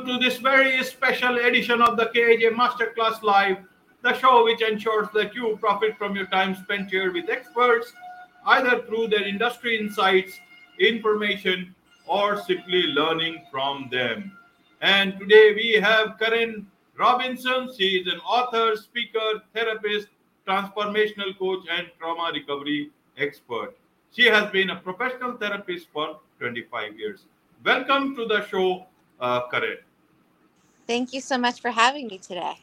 welcome to this very special edition of the KAJ Masterclass Live, the show which ensures that you profit from your time spent here with experts, either through their industry insights, information, or simply learning from them. And today we have Karen Robinson. She is an author, speaker, therapist, transformational coach, and trauma recovery expert. She has been a professional therapist for 25 years. Welcome to the show, Karen. Thank you so much for having me today.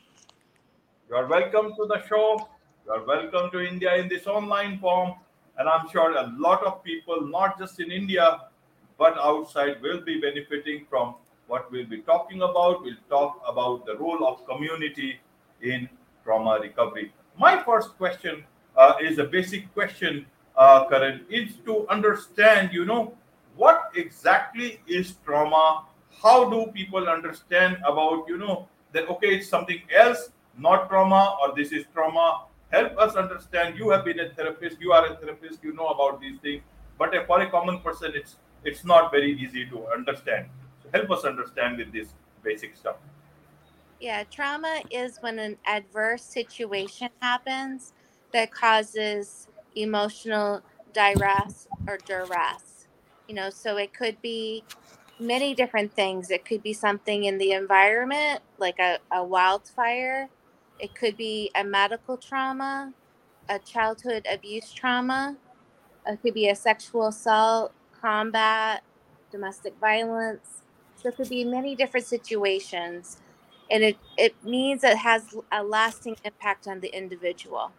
You are welcome to the show. You are welcome to India in this online form. And I'm sure a lot of people, not just in India, but outside, will be benefiting from what we'll be talking about. We'll talk about the role of community in trauma recovery. My first question is a basic question, Karen, is to understand, what exactly is trauma? How do people understand about, that, okay, it's something else, not trauma, or this is trauma? Help us understand. You have been a therapist. You are a therapist. You know about these things. But for a common person, it's not very easy to understand. So help us understand with this basic stuff. Yeah, trauma is when an adverse situation happens that causes emotional distress or duress. So it could be many different things. It could be something in the environment, like a wildfire. It could be a medical trauma, a childhood abuse trauma. It could be a sexual assault, combat, domestic violence. So it could be many different situations. And it means it has a lasting impact on the individual.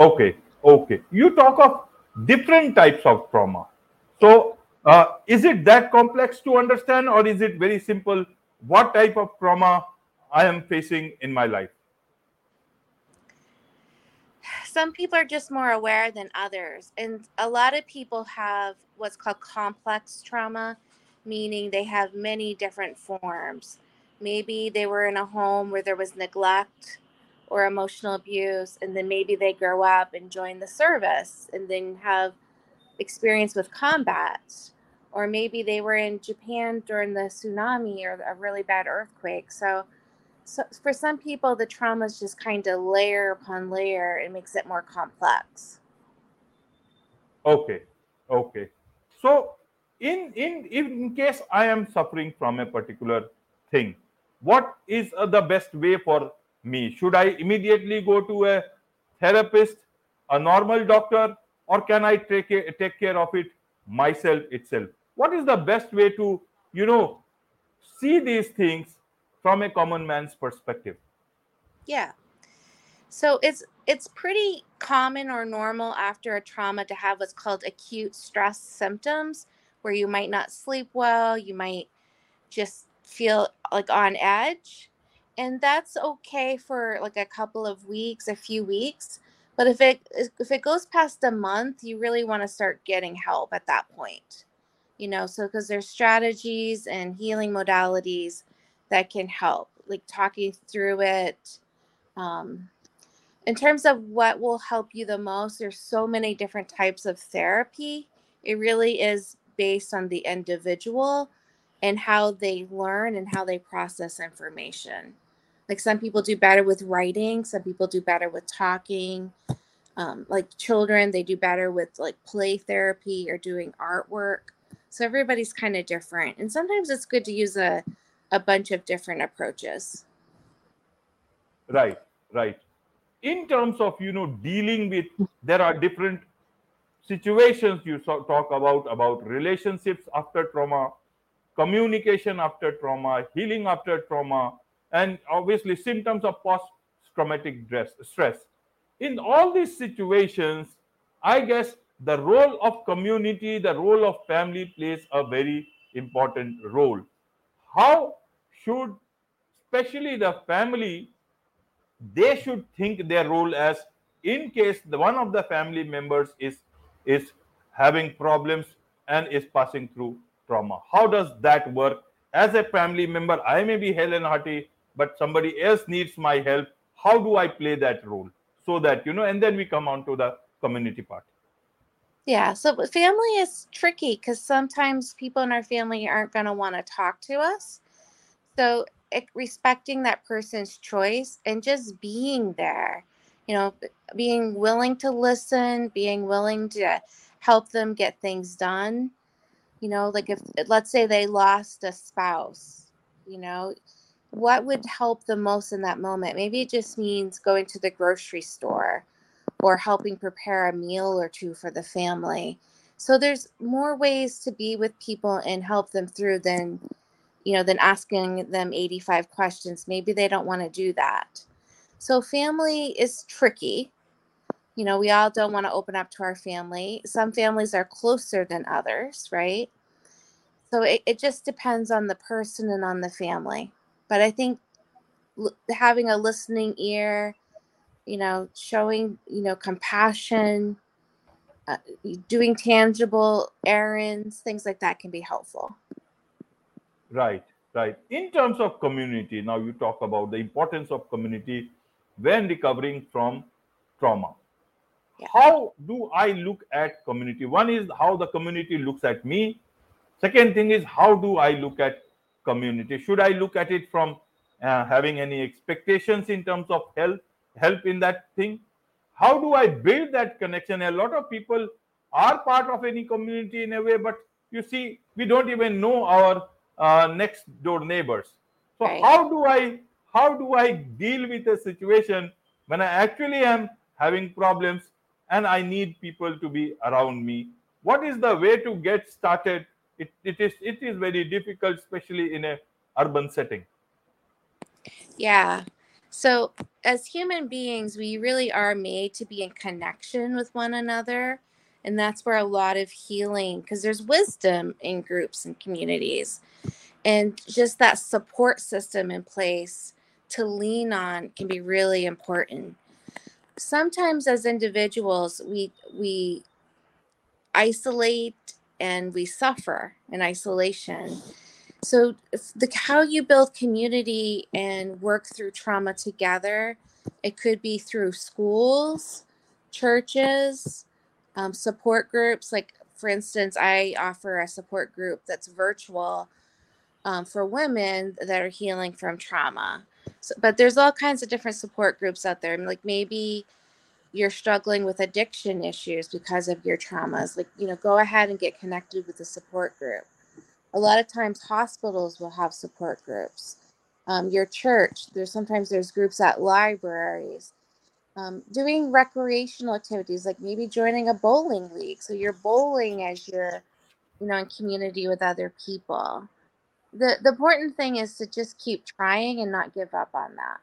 Okay. You talk of different types of trauma. So is it that complex to understand, or is it very simple? What type of trauma I am facing in my life? Some people are just more aware than others. And a lot of people have what's called complex trauma, meaning they have many different forms. Maybe they were in a home where there was neglect or emotional abuse, and then maybe they grow up and join the service and then have experience with combat. Or maybe they were in Japan during the tsunami or a really bad earthquake. So for some people, the traumas just kind of layer upon layer and makes it more complex. Okay. So in case I am suffering from a particular thing, what is the best way for me? Should I immediately go to a therapist, a normal doctor, or can I take care of it myself itself? What is the best way to, see these things from a common man's perspective? Yeah. So it's pretty common or normal after a trauma to have what's called acute stress symptoms, where you might not sleep well, you might just feel like on edge. And that's okay for like a couple of weeks, a few weeks. But if it goes past a month, you really want to start getting help at that point. So because there's strategies and healing modalities that can help, like talking through it. In terms of what will help you the most, there's so many different types of therapy. It really is based on the individual and how they learn and how they process information. Like some people do better with writing, some people do better with talking. Like children, they do better with like play therapy or doing artwork. So everybody's kind of different. And sometimes it's good to use a bunch of different approaches. Right. In terms of, dealing with, there are different situations you talk about relationships after trauma, communication after trauma, healing after trauma, and obviously symptoms of post-traumatic stress. In all these situations, I guess the role of community, the role of family plays a very important role. How should, especially the family, they should think their role as, in case one of the family members is having problems and is passing through trauma? How does that work? As a family member, I may be hale and hearty, but somebody else needs my help. How do I play that role? So that, and then we come on to the community part. Yeah, so family is tricky because sometimes people in our family aren't going to want to talk to us. So respecting that person's choice and just being there, you know, being willing to listen, being willing to help them get things done. You know, like if, let's say they lost a spouse, you know, what would help the most in that moment? Maybe it just means going to the grocery store or helping prepare a meal or two for the family. So there's more ways to be with people and help them through than, you know, than asking them 85 questions. Maybe they don't want to do that. So family is tricky. You know, we all don't want to open up to our family. Some families are closer than others, right? So it just depends on the person and on the family. But I think having a listening ear, you know, showing, you know, compassion, doing tangible errands, things like that can be helpful. Right, right. In terms of community, now you talk about the importance of community when recovering from trauma. Yeah. How do I look at community? One is how the community looks at me. Second thing is, how do I look at community? Should I look at it from having any expectations in terms of help in that thing? How do I build that connection? A lot of people are part of any community in a way, but you see, we don't even know our next door neighbors. So right. How do I deal with a situation when I actually am having problems and I need people to be around me? What is the way to get started? It is very difficult, especially in an urban setting. Yeah. So as human beings, we really are made to be in connection with one another. And that's where a lot of healing, because there's wisdom in groups and communities. And just that support system in place to lean on can be really important. Sometimes as individuals, we isolate and we suffer in isolation. So how you build community and work through trauma together, it could be through schools, churches, support groups. Like, for instance, I offer a support group that's virtual for women that are healing from trauma. So, but there's all kinds of different support groups out there. Like maybe you're struggling with addiction issues because of your traumas. Like, you know, go ahead and get connected with a support group. A lot of times hospitals will have support groups. Your church, there's groups at libraries. Doing recreational activities, like maybe joining a bowling league. So you're bowling as you're, you know, in community with other people. The important thing is to just keep trying and not give up on that.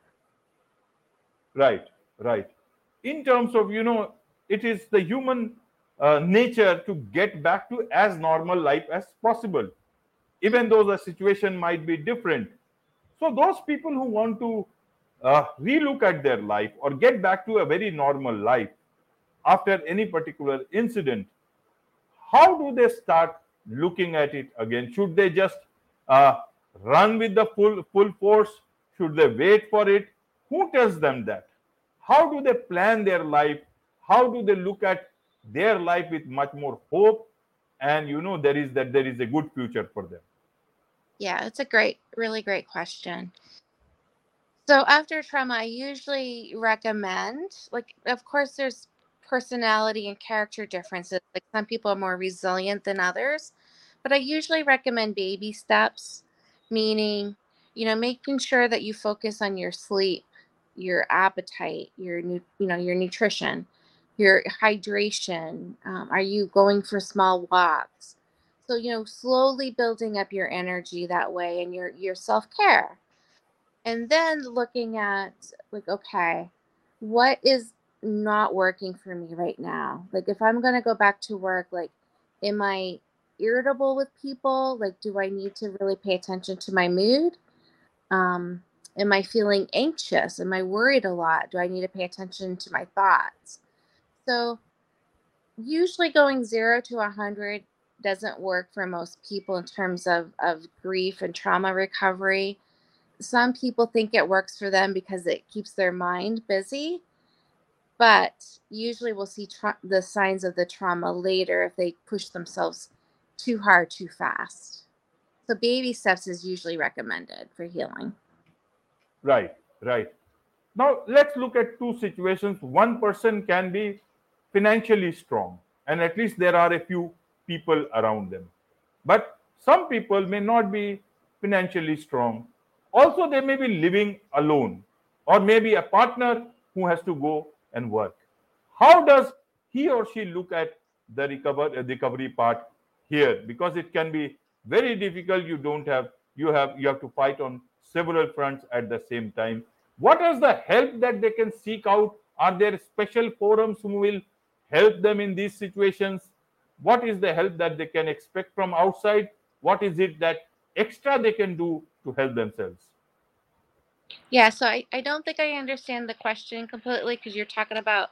Right, right. In terms of, you know, it is the human nature to get back to as normal life as possible, even though the situation might be different. So those people who want to relook at their life or get back to a very normal life after any particular incident, how do they start looking at it again? Should they just run with the full force? Should they wait for it? Who tells them that? How do they plan their life? How do they look at their life with much more hope, and you know there is a good future for them? Yeah, it's a really great question. So after trauma, I usually recommend, like, of course there's personality and character differences, like some people are more resilient than others, but I usually recommend baby steps, meaning, you know, making sure that you focus on your sleep, your appetite, your nutrition, your hydration. Are you going for small walks? So, you know, slowly building up your energy that way and your self-care. And then looking at, like, okay, what is not working for me right now? Like, if I'm going to go back to work, like, am I irritable with people? Like, do I need to really pay attention to my mood? Am I feeling anxious? Am I worried a lot? Do I need to pay attention to my thoughts? So usually going 0 to 100 doesn't work for most people in terms of grief and trauma recovery. Some people think it works for them because it keeps their mind busy. But usually we'll see the signs of the trauma later if they push themselves too hard, too fast. So baby steps is usually recommended for healing. Right, right. Now let's look at two situations. One person can be financially strong, and at least there are a few people around them. But some people may not be financially strong. Also, they may be living alone, or maybe a partner who has to go and work. How does he or she look at the recovery part here? Because it can be very difficult. You have to fight on several fronts at the same time. What is the help that they can seek out? Are there special forums who will help them in these situations? What is the help that they can expect from outside? What is it that extra they can do to help themselves? Yeah, so I don't think I understand the question completely, because you're talking about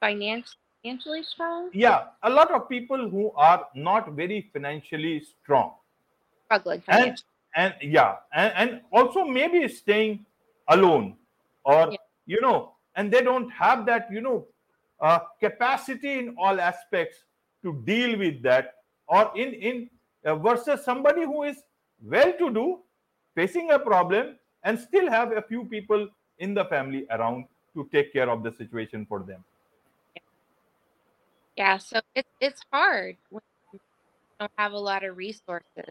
financially strong? Yeah, a lot of people who are not very financially strong. Struggling financially. And also maybe staying alone, or, and they don't have that, capacity in all aspects to deal with that, or in versus somebody who is well-to-do, facing a problem, and still have a few people in the family around to take care of the situation for them. Yeah, so it's hard when you don't have a lot of resources.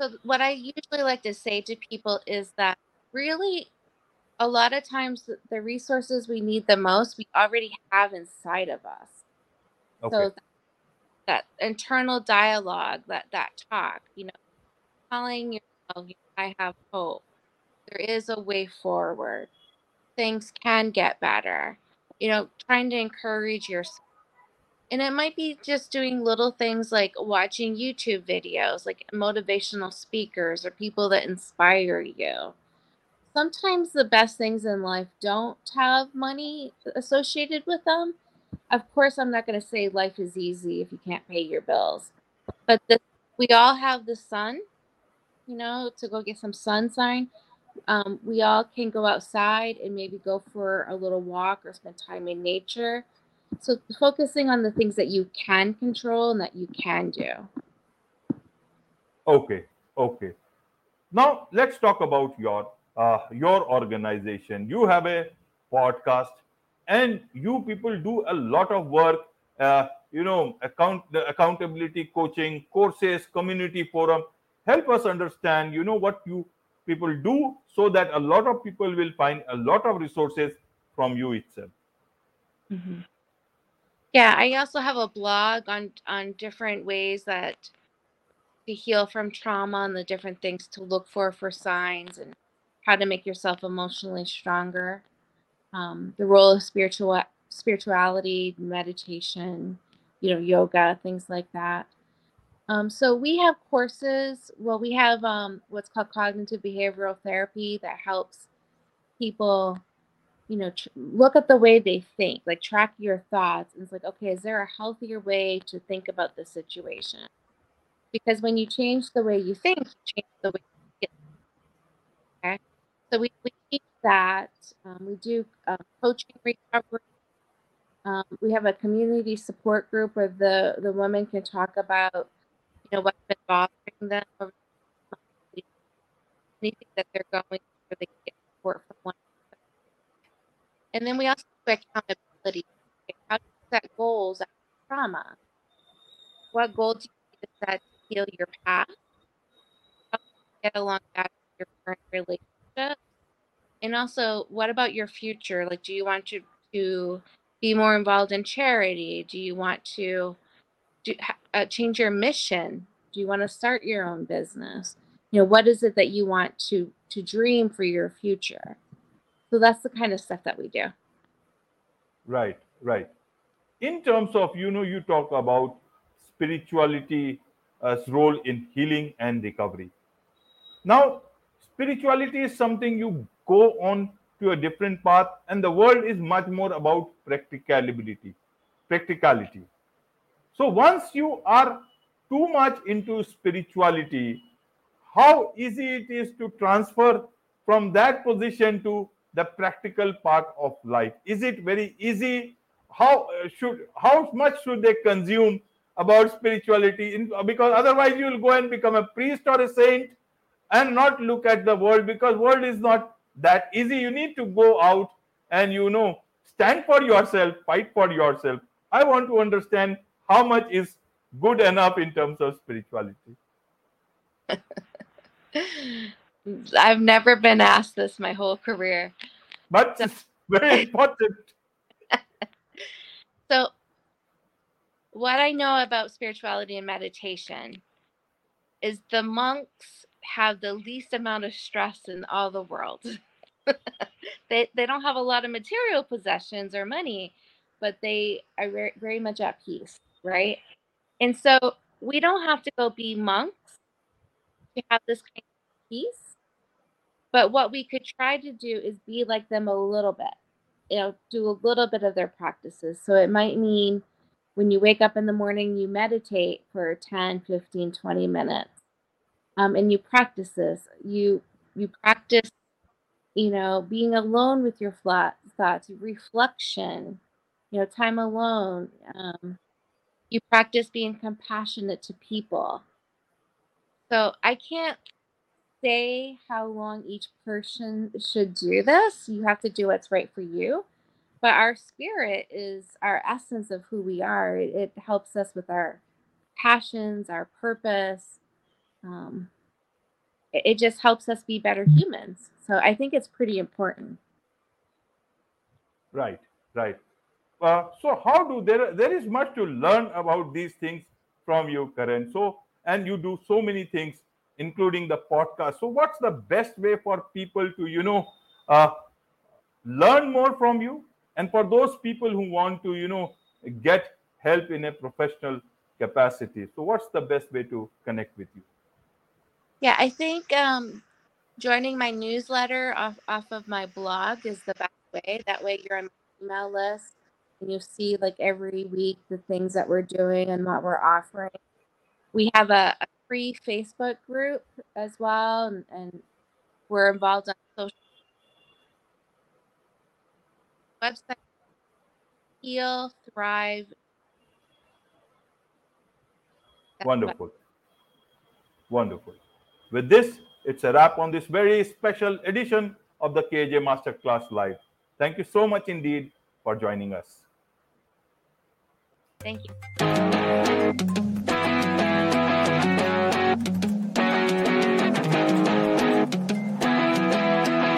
So what I usually like to say to people is that really a lot of times the resources we need the most, we already have inside of us. Okay. So that internal dialogue, that talk, telling yourself, I have hope. There is a way forward. Things can get better. Trying to encourage yourself. And it might be just doing little things like watching YouTube videos, like motivational speakers or people that inspire you. Sometimes the best things in life don't have money associated with them. Of course, I'm not going to say life is easy if you can't pay your bills. But we all have the sun, to go get some sunshine. We all can go outside and maybe go for a little walk or spend time in nature. So focusing on the things that you can control and that you can do. Okay. Now let's talk about your organization. You have a podcast, and you people do a lot of work. Accountability coaching courses, community forum. Help us understand. What you people do, so that a lot of people will find a lot of resources from you itself. Mm-hmm. Yeah, I also have a blog on different ways that to heal from trauma and the different things to look for signs and how to make yourself emotionally stronger. The role of spirituality, meditation, yoga, things like that. So we have courses. Well, we have what's called cognitive behavioral therapy that helps people look at the way they think, like track your thoughts. And it's like, okay, is there a healthier way to think about the situation? Because when you change the way you think, you change the way you think. Okay? So we teach that. We do coaching recovery. We have a community support group where the women can talk about, what's been bothering them, or anything that they're going through, they can get support from one. And then we also do accountability. How do you set goals after trauma? What goal do you need to set to heal your past? How do you get along that with your current relationship? And also, what about your future? Like, do you want to be more involved in charity? Do you want to change your mission? Do you want to start your own business? What is it that you want to dream for your future? So that's the kind of stuff that we do. Right. In terms of, you talk about spirituality's role in healing and recovery. Now, spirituality is something you go on to a different path, and the world is much more about practicality. So once you are too much into spirituality, how easy it is to transfer from that position to the practical part of life? Is it very easy? How much should they consume about spirituality? Because otherwise you will go and become a priest or a saint and not look at the world, because world is not that easy. You need to go out and, you know, stand for yourself, fight for yourself. I want to understand how much is good enough in terms of spirituality. I've never been asked this my whole career. But it's very important. So what I know about spirituality and meditation is the monks have the least amount of stress in all the world. They don't have a lot of material possessions or money, but they are very much at peace, right? And so we don't have to go be monks to have this kind of peace. But what we could try to do is be like them a little bit, you know, do a little bit of their practices. So it might mean when you wake up in the morning, you meditate for 10, 15, 20 minutes. And you practice this. You practice, you know, being alone with your thoughts, reflection, you know, time alone. You practice being compassionate to people. So I can't say how long each person should do this. You have to do what's right for you. But our spirit is our essence of who we are. It helps us with our passions, our purpose. It just helps us be better humans. So I think it's pretty important. Right. So how do there is much to learn about these things from you, Karen. So, and you do so many things, including the podcast. So what's the best way for people to, you know, learn more from you? And for those people who want to, you know, get help in a professional capacity. So what's the best way to connect with you? Yeah, I think joining my newsletter off of my blog is the best way. That way you're on my email list and you see like every week the things that we're doing and what we're offering. We have a free Facebook group as well, and we're involved on social website, Heal Thrive. Wonderful. With this, it's a wrap on this very special edition of the KAJ Masterclass Live. Thank you so much indeed for joining us. Thank you.